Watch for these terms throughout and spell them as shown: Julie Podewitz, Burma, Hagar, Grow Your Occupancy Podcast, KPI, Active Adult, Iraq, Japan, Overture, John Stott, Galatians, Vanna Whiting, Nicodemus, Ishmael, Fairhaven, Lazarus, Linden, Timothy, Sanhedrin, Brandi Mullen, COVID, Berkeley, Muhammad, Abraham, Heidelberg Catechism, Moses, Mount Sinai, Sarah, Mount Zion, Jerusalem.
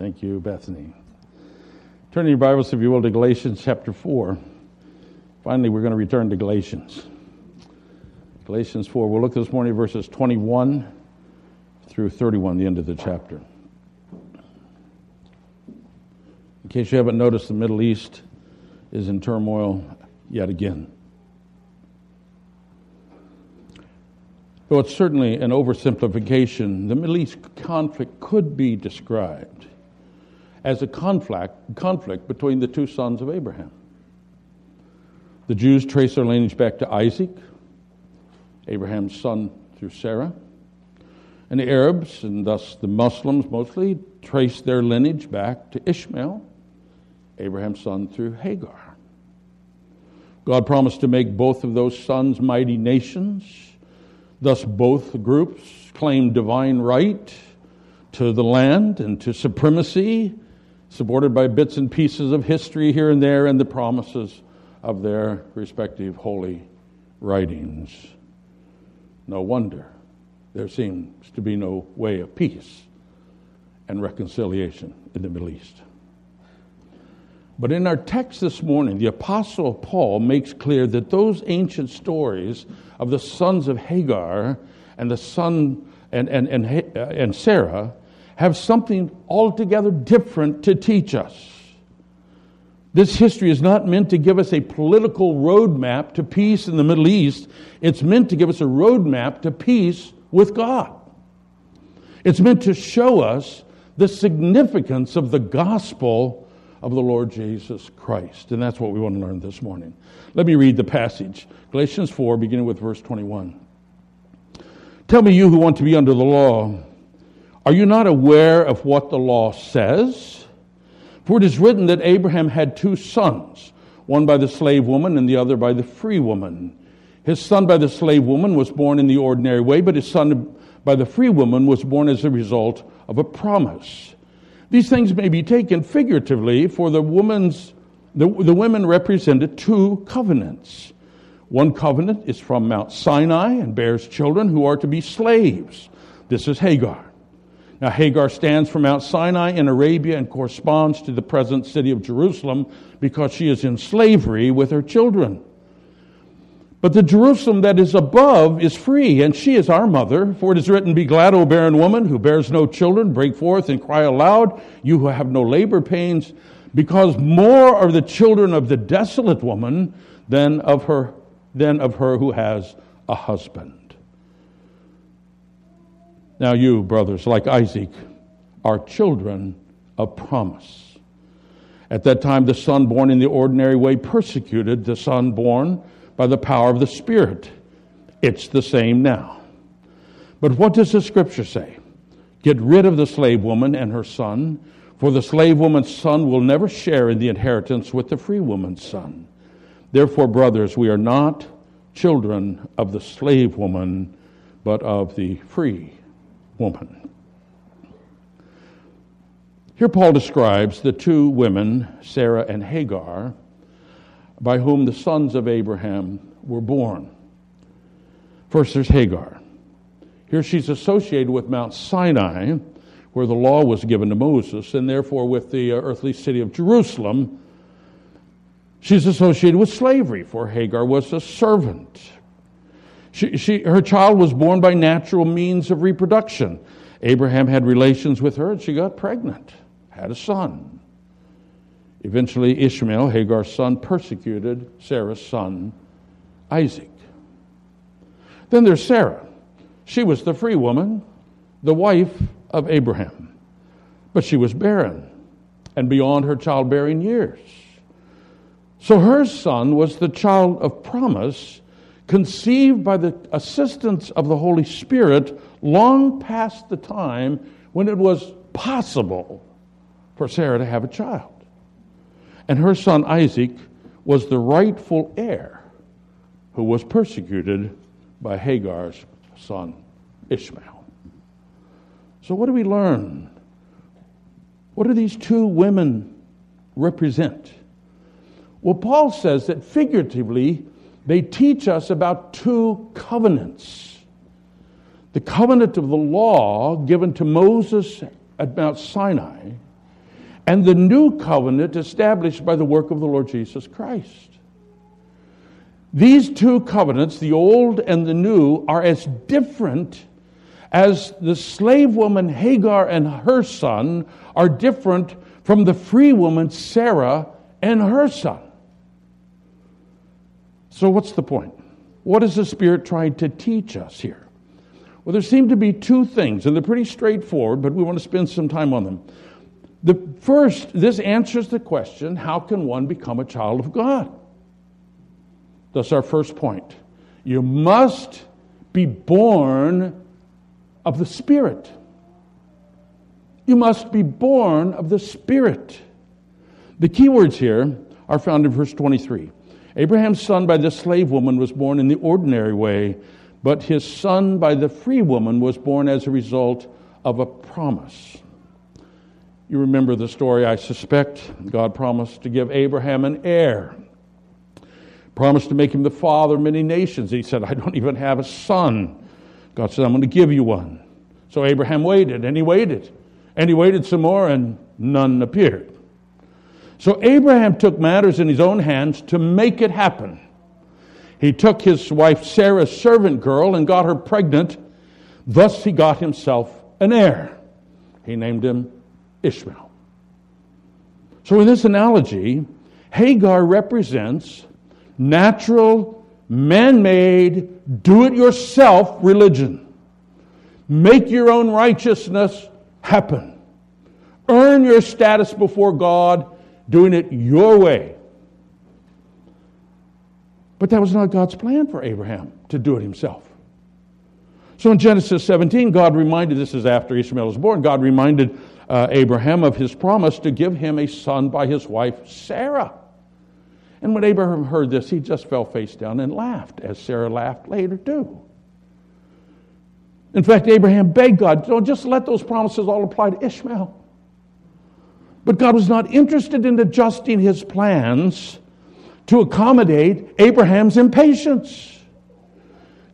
Thank you, Bethany. Turn in your Bibles, if you will, to Galatians chapter 4. Finally, we're going to return to Galatians. Galatians 4. We'll look this morning at verses 21 through 31, the end of the chapter. In case you haven't noticed, the Middle East is in turmoil yet again. Though it's certainly an oversimplification, the Middle East conflict could be described as a conflict between the two sons of Abraham. The Jews trace their lineage back to Isaac, Abraham's son through Sarah. And the Arabs, and thus the Muslims mostly, trace their lineage back to Ishmael, Abraham's son through Hagar. God promised to make both of those sons mighty nations. Thus both groups claim divine right to the land and to supremacy, supported by bits and pieces of history here and there and the promises of their respective holy writings. No wonder there seems to be no way of peace and reconciliation in the Middle East. But in our text this morning, the Apostle Paul makes clear that those ancient stories of the sons of Hagar and the son and Sarah have something altogether different to teach us. This history is not meant to give us a political roadmap to peace in the Middle East. It's meant to give us a roadmap to peace with God. It's meant to show us the significance of the gospel of the Lord Jesus Christ. And that's what we want to learn this morning. Let me read the passage. Galatians 4, beginning with verse 21. Tell me, you who want to be under the law, are you not aware of what the law says? For it is written that Abraham had two sons, one by the slave woman and the other by the free woman. His son by the slave woman was born in the ordinary way, but his son by the free woman was born as a result of a promise. These things may be taken figuratively, for the women represented two covenants. One covenant is from Mount Sinai and bears children who are to be slaves. This is Hagar. Now, Hagar stands for Mount Sinai in Arabia and corresponds to the present city of Jerusalem because she is in slavery with her children. But the Jerusalem that is above is free, and she is our mother. For it is written, "Be glad, O barren woman who bears no children. Break forth and cry aloud, you who have no labor pains, because more are the children of the desolate woman than of her who has a husband." Now you, brothers, like Isaac, are children of promise. At that time, the son born in the ordinary way persecuted the son born by the power of the Spirit. It's the same now. But what does the Scripture say? Get rid of the slave woman and her son, for the slave woman's son will never share in the inheritance with the free woman's son. Therefore, brothers, we are not children of the slave woman, but of the free woman. Here Paul describes the two women, Sarah and Hagar, by whom the sons of Abraham were born. First, there's Hagar. Here she's associated with Mount Sinai, where the law was given to Moses, and therefore with the earthly city of Jerusalem. She's associated with slavery, for Hagar was a servant. Her child was born by natural means of reproduction. Abraham had relations with her, and she got pregnant, had a son. Eventually, Ishmael, Hagar's son, persecuted Sarah's son, Isaac. Then there's Sarah. She was the free woman, the wife of Abraham. But she was barren and beyond her childbearing years. So her son was the child of promise, conceived by the assistance of the Holy Spirit long past the time when it was possible for Sarah to have a child. And her son Isaac was the rightful heir who was persecuted by Hagar's son Ishmael. So what do we learn? What do these two women represent? Well, Paul says that figuratively, they teach us about two covenants. The covenant of the law given to Moses at Mount Sinai and the new covenant established by the work of the Lord Jesus Christ. These two covenants, the old and the new, are as different as the slave woman Hagar and her son are different from the free woman Sarah and her son. So what's the point? What is the Spirit trying to teach us here? Well, there seem to be two things, and they're pretty straightforward, but we want to spend some time on them. The first, this answers the question, how can one become a child of God? That's our first point. You must be born of the Spirit. You must be born of the Spirit. The key words here are found in verse 23. Abraham's son by the slave woman was born in the ordinary way, but his son by the free woman was born as a result of a promise. You remember the story, I suspect. God promised to give Abraham an heir. Promised to make him the father of many nations. He said, I don't even have a son. God said, I'm going to give you one. So Abraham waited, and he waited. And he waited some more, and none appeared. So Abraham took matters in his own hands to make it happen. He took his wife Sarah's servant girl and got her pregnant. Thus he got himself an heir. He named him Ishmael. So in this analogy, Hagar represents natural, man-made, do-it-yourself religion. Make your own righteousness happen. Earn your status before God, doing it your way. But that was not God's plan for Abraham to do it himself. So in Genesis 17, God reminded, this is after Ishmael was born, God reminded Abraham of his promise to give him a son by his wife Sarah. And when Abraham heard this, he just fell face down and laughed, as Sarah laughed later too. In fact, Abraham begged God, don't just let those promises all apply to Ishmael. But God was not interested in adjusting his plans to accommodate Abraham's impatience.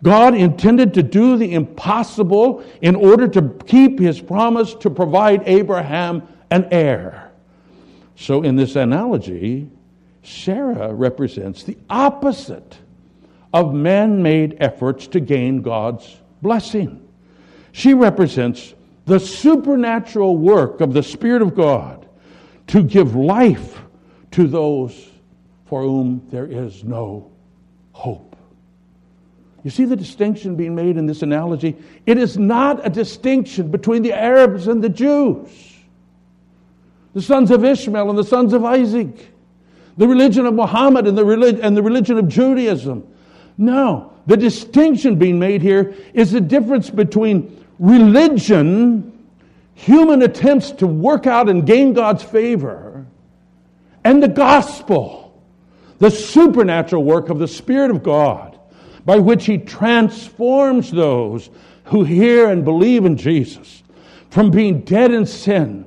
God intended to do the impossible in order to keep his promise to provide Abraham an heir. So in this analogy, Sarah represents the opposite of man-made efforts to gain God's blessing. She represents the supernatural work of the Spirit of God to give life to those for whom there is no hope. You see the distinction being made in this analogy? It is not a distinction between the Arabs and the Jews, the sons of Ishmael and the sons of Isaac, the religion of Muhammad and the religion of Judaism. No, the distinction being made here is the difference between religion, human attempts to work out and gain God's favor, and the gospel, the supernatural work of the Spirit of God, by which He transforms those who hear and believe in Jesus from being dead in sin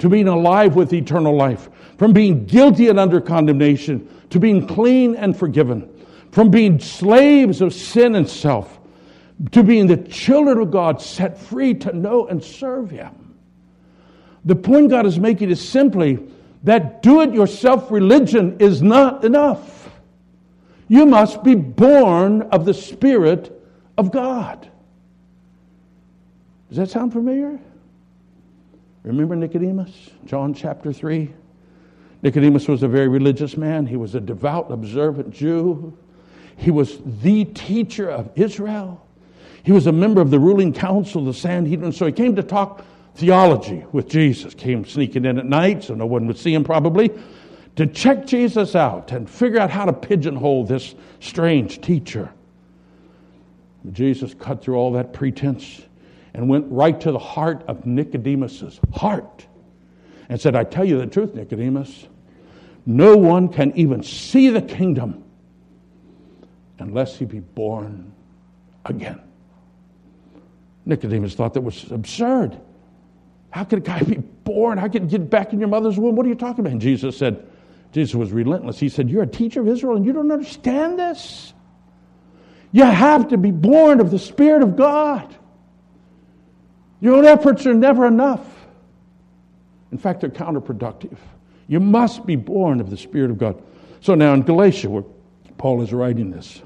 to being alive with eternal life, from being guilty and under condemnation to being clean and forgiven, from being slaves of sin and self to being the children of God set free to know and serve Him. The point God is making is simply that do-it-yourself religion is not enough. You must be born of the Spirit of God. Does that sound familiar? Remember Nicodemus, John chapter 3? Nicodemus was a very religious man. He was a devout, observant Jew. He was the teacher of Israel. He was a member of the ruling council, the Sanhedrin. So he came to talk theology with Jesus. Came sneaking in at night so no one would see him probably, to check Jesus out and figure out how to pigeonhole this strange teacher. Jesus cut through all that pretense and went right to the heart of Nicodemus's heart. And said, I tell you the truth, Nicodemus, no one can even see the kingdom unless he be born again. Nicodemus thought that was absurd. How could a guy be born? How could he get back in your mother's womb? What are you talking about? And Jesus was relentless. He said, you're a teacher of Israel and you don't understand this. You have to be born of the Spirit of God. Your own efforts are never enough. In fact, they're counterproductive. You must be born of the Spirit of God. So now in Galatia, where Paul is writing this,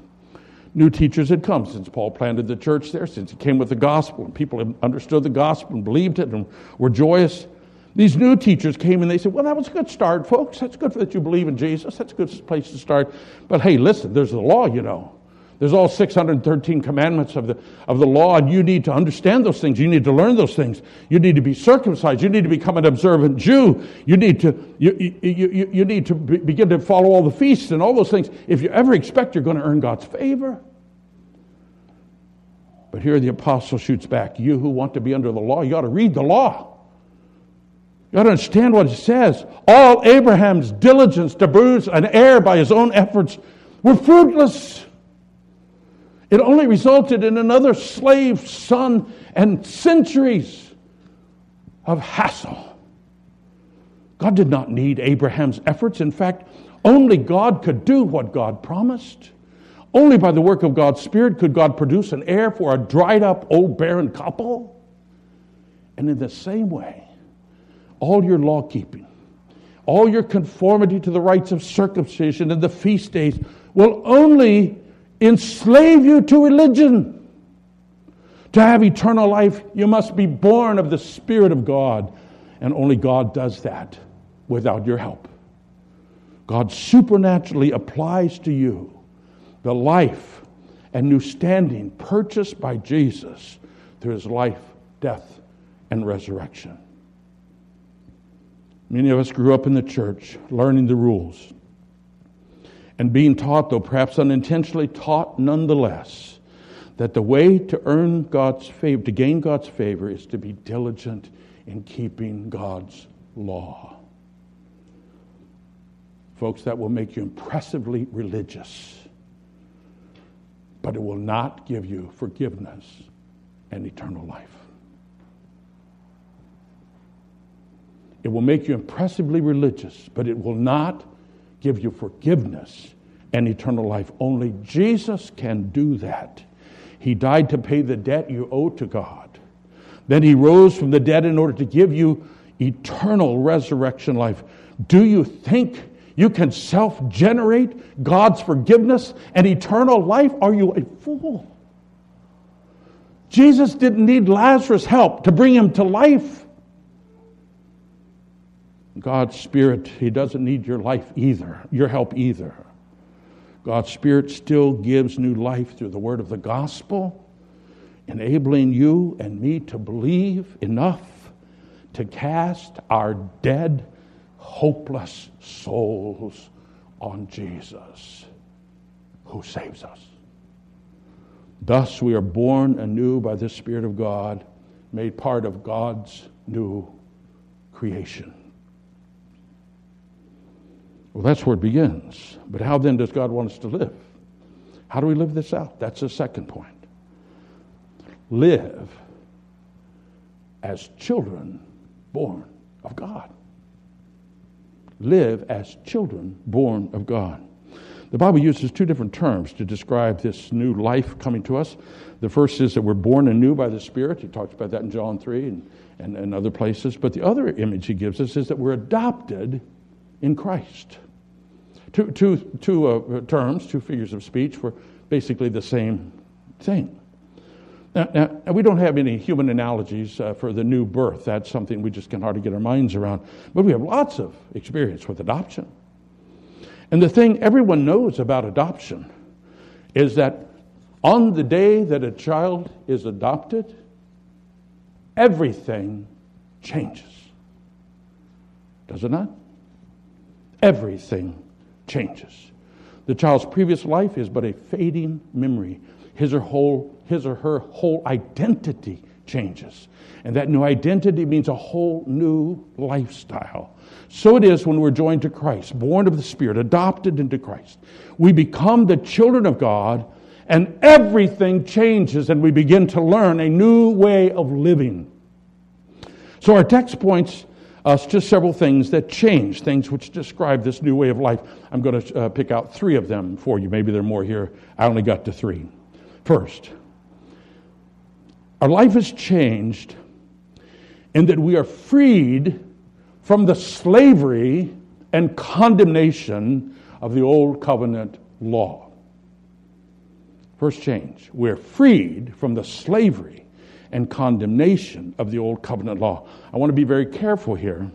new teachers had come since Paul planted the church there, since he came with the gospel, and people had understood the gospel and believed it and were joyous. These new teachers came and they said, well, that was a good start, folks. That's good that you believe in Jesus. That's a good place to start. But hey, listen, there's the law, you know. There's all 613 commandments of the law, and you need to understand those things. You need to learn those things. You need to be circumcised. You need to become an observant Jew. You need to begin to follow all the feasts and all those things if you ever expect you're going to earn God's favor. But here the apostle shoots back. You who want to be under the law, you ought to read the law. You ought to understand what it says. All Abraham's diligence to bruise an heir by his own efforts were fruitless. It only resulted in another slave son and centuries of hassle. God did not need Abraham's efforts. In fact, only God could do what God promised. Only by the work of God's Spirit could God produce an heir for a dried-up, old, barren couple. And in the same way, all your law-keeping, all your conformity to the rites of circumcision and the feast days will only enslave you to religion. To have eternal life, you must be born of the Spirit of God, and only God does that without your help. God supernaturally applies to you the life and new standing purchased by Jesus through his life, death, and resurrection. Many of us grew up in the church learning the rules, and being taught, though perhaps unintentionally taught nonetheless, that the way to earn God's favor, to gain God's favor, is to be diligent in keeping God's law. Folks, that will make you impressively religious, but it will not give you forgiveness and eternal life. It will make you impressively religious, but it will not give you forgiveness and eternal life. Only Jesus can do that. He died to pay the debt you owe to God. Then he rose from the dead in order to give you eternal resurrection life. Do you think you can self-generate God's forgiveness and eternal life? Are you a fool? Jesus didn't need Lazarus' help to bring him to life. God's Spirit, he doesn't need your life either, your help either. God's Spirit still gives new life through the word of the gospel, enabling you and me to believe enough to cast our dead, hopeless souls on Jesus, who saves us. Thus we are born anew by the Spirit of God, made part of God's new creation. Well, that's where it begins. But how then does God want us to live? How do we live this out? That's the second point. Live as children born of God. Live as children born of God. The Bible uses two different terms to describe this new life coming to us. The first is that we're born anew by the Spirit. He talks about that in John 3 and other places. But the other image he gives us is that we're adopted in Christ. Two terms, two figures of speech for basically the same thing. Now we don't have any human analogies for the new birth. That's something we just can hardly get our minds around. But we have lots of experience with adoption. And the thing everyone knows about adoption is that on the day that a child is adopted, everything changes. Does it not? Everything changes. The child's previous life is but a fading memory. His or her whole identity changes. And that new identity means a whole new lifestyle. So it is when we're joined to Christ, born of the Spirit, adopted into Christ. We become the children of God, and everything changes, and we begin to learn a new way of living. So our text points us to several things that change, things which describe this new way of life. I'm going to pick out three of them for you. Maybe there are more here. I only got to three. First, our life is changed in that we are freed from the slavery and condemnation of the old covenant law. First change, we're freed from the slavery and condemnation of the old covenant law. I want to be very careful here.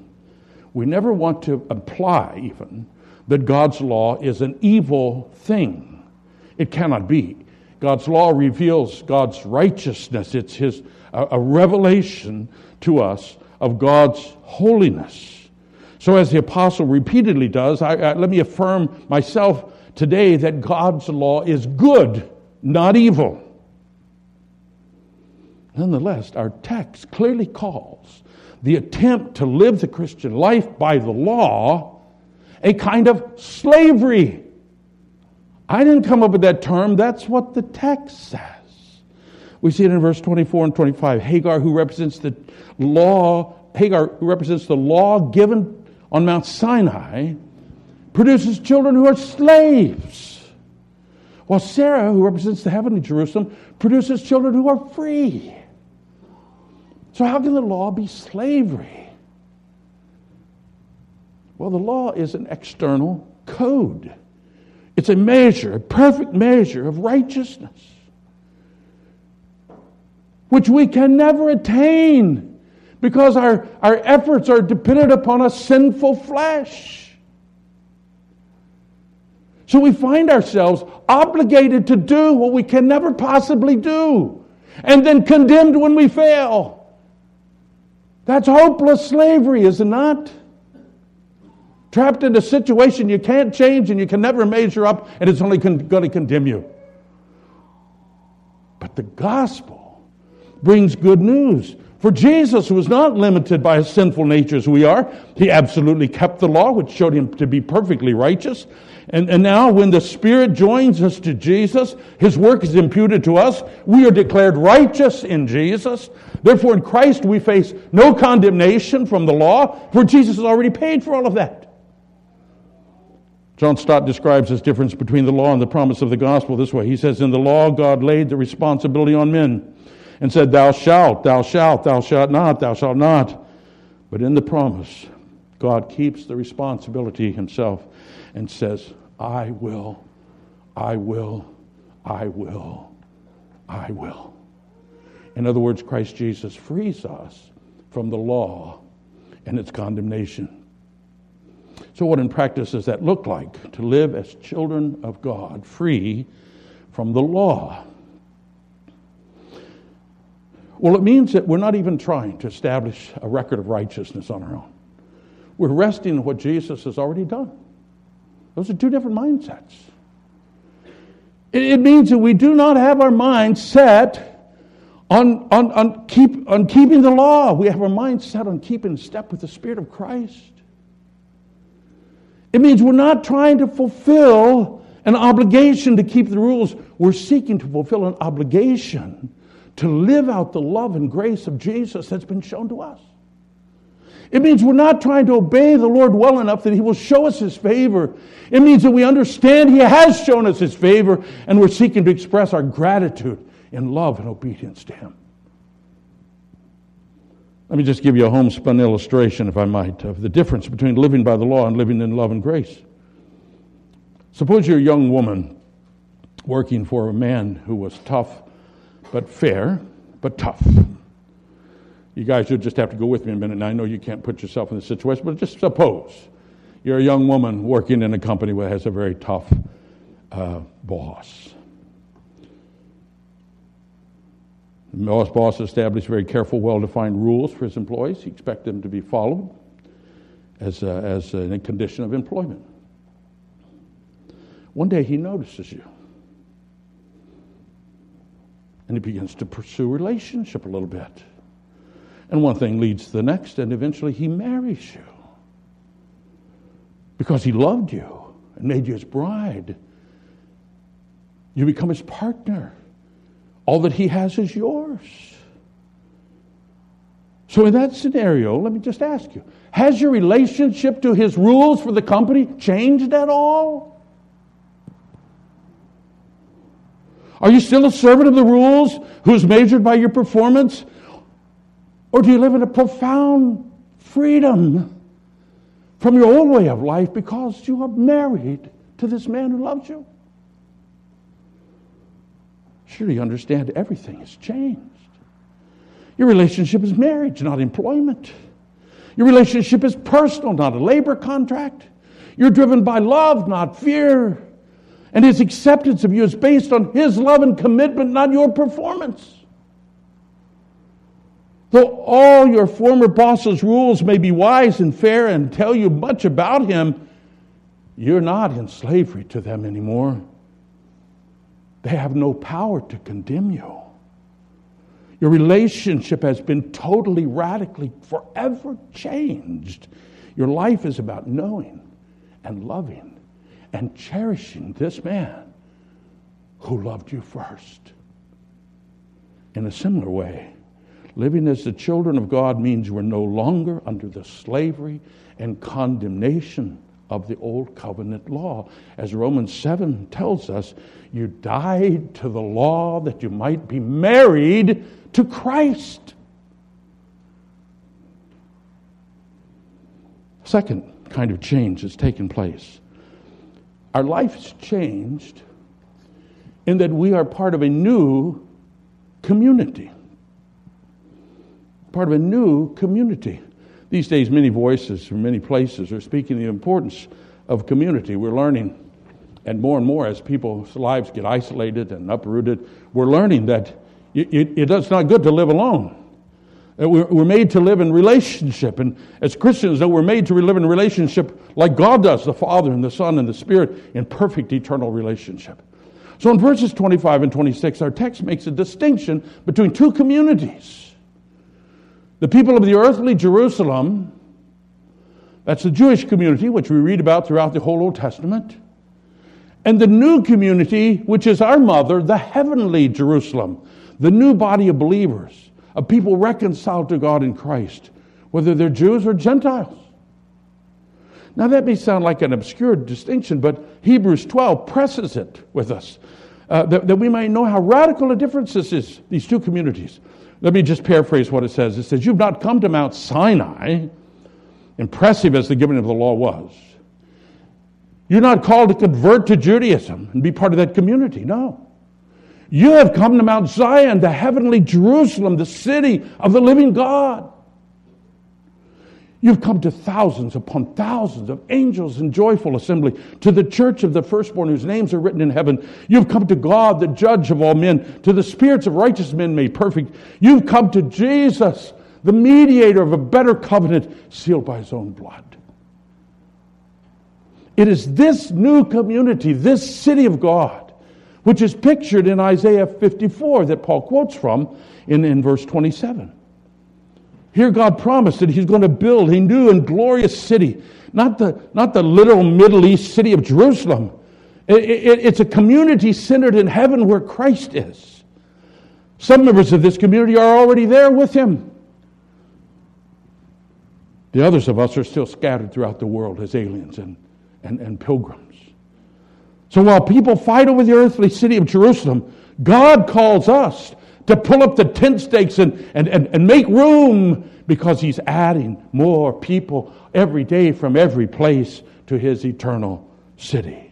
We never want to imply even that God's law is an evil thing. It cannot be. God's law reveals God's righteousness. It's His a revelation to us of God's holiness. So as the apostle repeatedly does, let me affirm myself today that God's law is good, not evil. Nonetheless, our text clearly calls the attempt to live the Christian life by the law a kind of slavery. I didn't come up with that term. That's what the text says. We see it in verse 24 and 25. Hagar, who represents the law given on Mount Sinai, produces children who are slaves, while Sarah, who represents the heavenly Jerusalem, produces children who are free. So how can the law be slavery? Well, the law is an external code. It's a measure, a perfect measure of righteousness, which we can never attain because our efforts are dependent upon a sinful flesh. So we find ourselves obligated to do what we can never possibly do, and then condemned when we fail. That's hopeless slavery, is it not? Trapped in a situation you can't change and you can never measure up, and it's only going to condemn you. But the gospel brings good news. For Jesus was not limited by his sinful nature as we are. He absolutely kept the law, which showed him to be perfectly righteous. And now when the Spirit joins us to Jesus, his work is imputed to us. We are declared righteous in Jesus. Therefore, in Christ, we face no condemnation from the law, for Jesus has already paid for all of that. John Stott describes this difference between the law and the promise of the gospel this way. He says, in the law, God laid the responsibility on men and said, thou shalt, thou shalt, thou shalt not, thou shalt not. But in the promise, God keeps the responsibility himself and says, I will, I will, I will, I will. In other words, Christ Jesus frees us from the law and its condemnation. So what in practice does that look like? To live as children of God, free from the law. Well, it means that we're not even trying to establish a record of righteousness on our own. We're resting in what Jesus has already done. Those are two different mindsets. It means that we do not have our mind set on keeping the law. We have our mind set on keeping step with the Spirit of Christ. It means we're not trying to fulfill an obligation to keep the rules. We're seeking to fulfill an obligation to live out the love and grace of Jesus that's been shown to us. It means we're not trying to obey the Lord well enough that He will show us His favor. It means that we understand He has shown us His favor, and we're seeking to express our gratitude in love and obedience to Him. Let me just give you a homespun illustration, if I might, of the difference between living by the law and living in love and grace. Suppose you're a young woman working for a man who was tough, but fair, but tough. You guys, you'll just have to go with me a minute, and I know you can't put yourself in this situation, but just suppose you're a young woman working in a company that has a very tough boss. The boss established very careful, well-defined rules for his employees. He expects them to be followed as a condition of employment. One day he notices you, and he begins to pursue relationship a little bit. And one thing leads to the next, and eventually he marries you because he loved you and made you his bride. You become his partner. All that he has is yours. So in that scenario, let me just ask you, has your relationship to his rules for the company changed at all? Are you still a servant of the rules who's measured by your performance? Or do you live in a profound freedom from your old way of life because you are married to this man who loves you. Surely you understand everything has changed. Your relationship is marriage, not employment. Your relationship is personal, not a labor contract. You're driven by love, not fear. And his acceptance of you is based on his love and commitment, not your performance. Though all your former boss's rules may be wise and fair and tell you much about him, you're not in slavery to them anymore. They have no power to condemn you. Your relationship has been totally, radically, forever changed. Your life is about knowing and loving and cherishing this man who loved you first. In a similar way, living as the children of God means we're no longer under the slavery and condemnation of the old covenant law. As Romans 7 tells us, you died to the law that you might be married to Christ. Second kind of change has taken place. Our life has changed in that we are part of a new community. Part of a new community. These days, many voices from many places are speaking the importance of community. We're learning, and more as people's lives get isolated and uprooted, we're learning that it's not good to live alone. We're made to live in relationship. And as Christians, though, we're made to live in relationship like God does, the Father and the Son and the Spirit, in perfect eternal relationship. So in verses 25 and 26, our text makes a distinction between two communities. The people of the earthly Jerusalem, that's the Jewish community, which we read about throughout the whole Old Testament, and the new community, which is our mother, the heavenly Jerusalem, the new body of believers, of people reconciled to God in Christ, whether they're Jews or Gentiles. Now that may sound like an obscure distinction, but Hebrews 12 presses it with us, that we may know how radical a difference this is, these two communities. Let me just paraphrase what it says. It says, you've not come to Mount Sinai, impressive as the giving of the law was. You're not called to convert to Judaism and be part of that community, no. You have come to Mount Zion, the heavenly Jerusalem, the city of the living God. You've come to thousands upon thousands of angels in joyful assembly, to the church of the firstborn whose names are written in heaven. You've come to God, the judge of all men, to the spirits of righteous men made perfect. You've come to Jesus, the mediator of a better covenant, sealed by his own blood. It is this new community, this city of God, which is pictured in Isaiah 54 that Paul quotes from in verse 27. Here God promised that he's going to build a new and glorious city, not the literal Middle East city of Jerusalem. It's a community centered in heaven where Christ is. Some members of this community are already there with him. The others of us are still scattered throughout the world as aliens and pilgrims. So while people fight over the earthly city of Jerusalem, God calls us to pull up the tent stakes and make room, because he's adding more people every day from every place to his eternal city.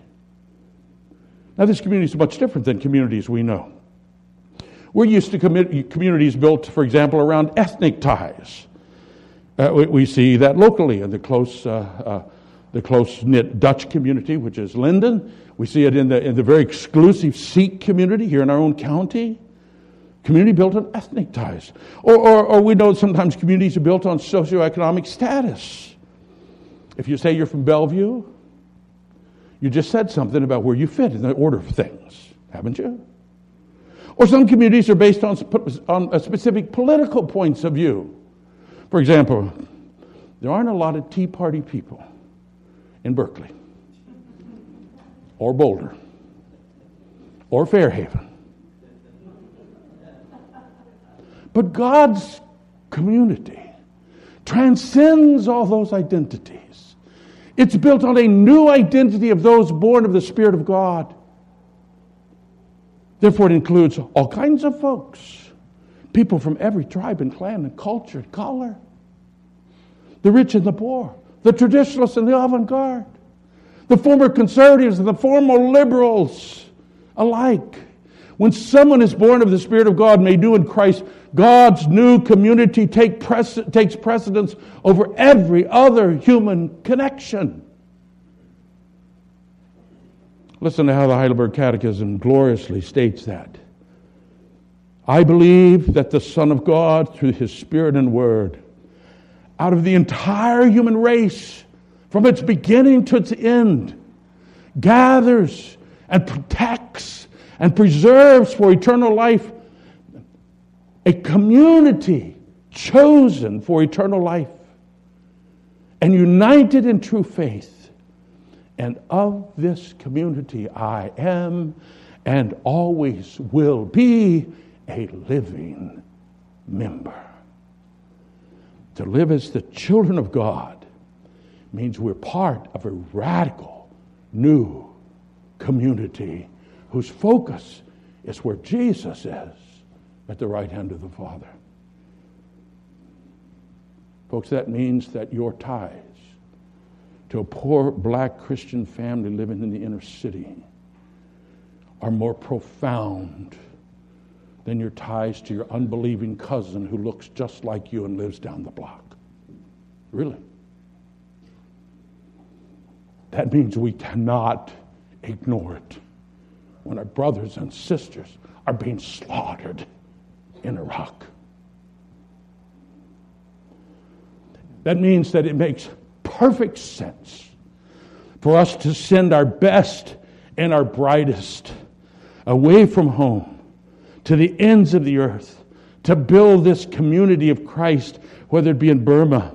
Now this community is much different than communities we know. We're used to communities built, for example, around ethnic ties. We see that locally in the close-knit Dutch community, which is Linden. We see it in the very exclusive Sikh community here in our own county. Community built on ethnic ties. Or we know sometimes communities are built on socioeconomic status. If you say you're from Bellevue, you just said something about where you fit in the order of things, haven't you? Or some communities are based on a specific political points of view. For example, there aren't a lot of Tea Party people in Berkeley, or Boulder, or Fairhaven. But God's community transcends all those identities. It's built on a new identity of those born of the Spirit of God. Therefore, it includes all kinds of folks, people from every tribe and clan and culture and color, the rich and the poor, the traditionalists and the avant-garde, the former conservatives and the former liberals alike. When someone is born of the Spirit of God, may do in Christ, God's new community takes precedence over every other human connection. Listen to how the Heidelberg Catechism gloriously states that. I believe that the Son of God, through His Spirit and Word, out of the entire human race, from its beginning to its end, gathers and protects and preserves for eternal life a community chosen for eternal life and united in true faith. And of this community I am and always will be a living member. To live as the children of God means we're part of a radical new community whose focus is where Jesus is, at the right hand of the Father. Folks, that means that your ties to a poor black Christian family living in the inner city are more profound than your ties to your unbelieving cousin who looks just like you and lives down the block. Really. That means we cannot ignore it when our brothers and sisters are being slaughtered in Iraq. That means that it makes perfect sense for us to send our best and our brightest away from home to the ends of the earth to build this community of Christ, whether it be in Burma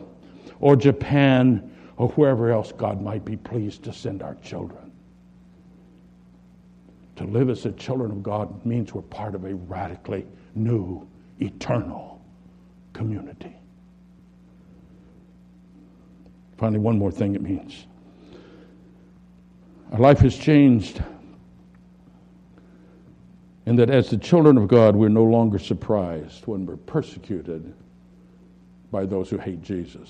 or Japan or wherever else God might be pleased to send our children. To live as the children of God means we're part of a radically new, eternal community. Finally, one more thing it means. Our life has changed in that as the children of God, we're no longer surprised when we're persecuted by those who hate Jesus.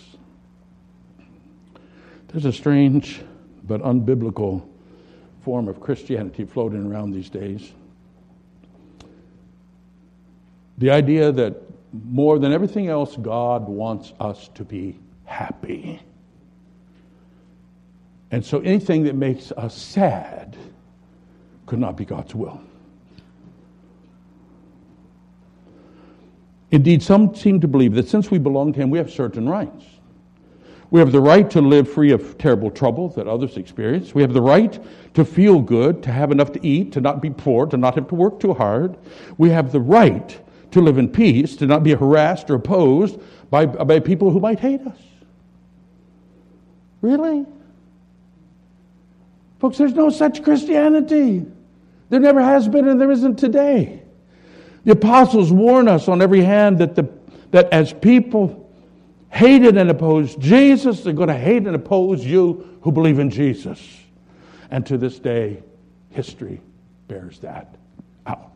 There's a strange but unbiblical form of Christianity floating around these days. The idea that more than everything else, God wants us to be happy. And so anything that makes us sad could not be God's will. Indeed, some seem to believe that since we belong to Him, we have certain rights. We have the right to live free of terrible trouble that others experience. We have the right to feel good, to have enough to eat, to not be poor, to not have to work too hard. We have the right to live in peace, to not be harassed or opposed by people who might hate us. Really? Folks, there's no such Christianity. There never has been and there isn't today. The apostles warn us on every hand that as people hated and opposed Jesus, they're going to hate and oppose you who believe in Jesus. And to this day, history bears that out.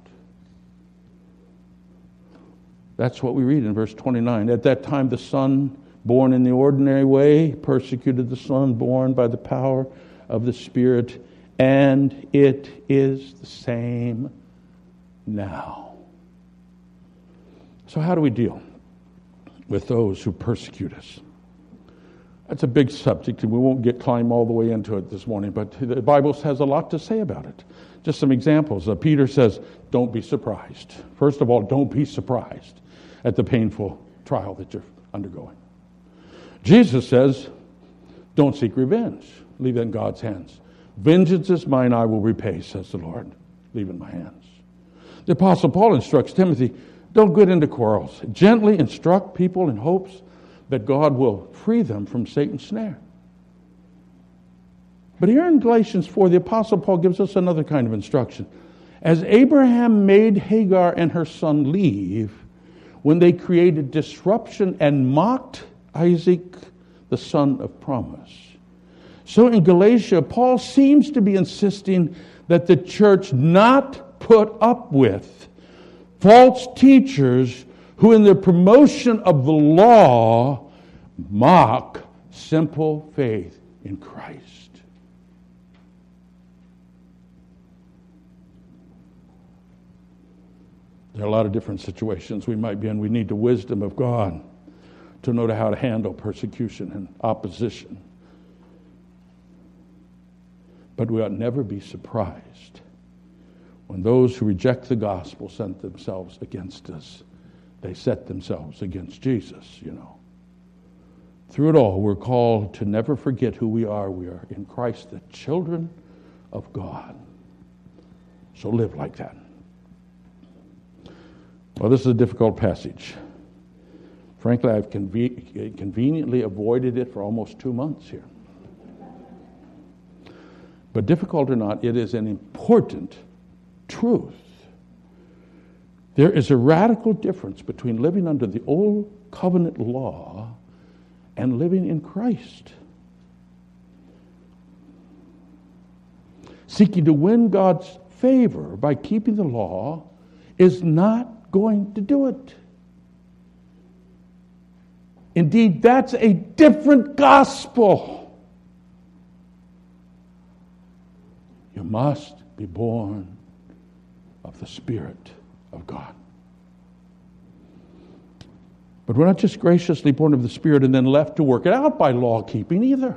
That's what we read in verse 29. At that time, the son born in the ordinary way persecuted the son born by the power of the Spirit, and it is the same now. So how do we deal with those who persecute us? That's a big subject, and we won't climb all the way into it this morning, but the Bible has a lot to say about it. Just some examples. Peter says, don't be surprised. First of all, don't be surprised at the painful trial that you're undergoing. Jesus says, don't seek revenge. Leave it in God's hands. Vengeance is mine, I will repay, says the Lord. Leave it in my hands. The Apostle Paul instructs Timothy, don't get into quarrels. Gently instruct people in hopes that God will free them from Satan's snare. But here in Galatians 4, the Apostle Paul gives us another kind of instruction. As Abraham made Hagar and her son leave, when they created disruption and mocked Isaac, the son of promise. So in Galatia, Paul seems to be insisting that the church not put up with false teachers who in their promotion of the law mock Simple faith in Christ. There are a lot of different situations we might be in. We need the wisdom of God to know how to handle persecution and opposition. But we ought never be surprised when those who reject the gospel set themselves against us. They set themselves against Jesus, you know. Through it all, we're called to never forget who we are. We are in Christ, the children of God. So live like that. Well, this is a difficult passage. Frankly, I've conveniently avoided it for almost 2 months here. But difficult or not, it is an important truth. There is a radical difference between living under the old covenant law and living in Christ. Seeking to win God's favor by keeping the law is not going to do it. Indeed, that's a different gospel. You must be born of the Spirit of God. But we're not just graciously born of the Spirit and then left to work it out by law keeping either.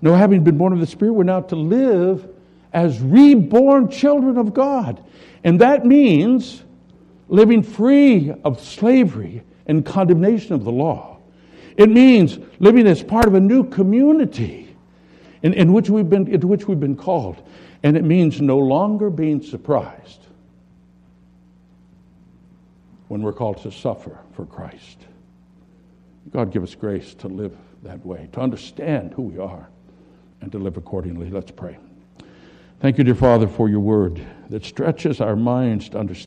No, having been born of the Spirit, we're now to live as reborn children of God. And that means living free of slavery and condemnation of the law. It means living as part of a new community into which we've been called. And it means no longer being surprised when we're called to suffer for Christ. God give us grace to live that way, to understand who we are, and to live accordingly. Let's pray. Thank you, dear Father, for your word that stretches our minds to understand.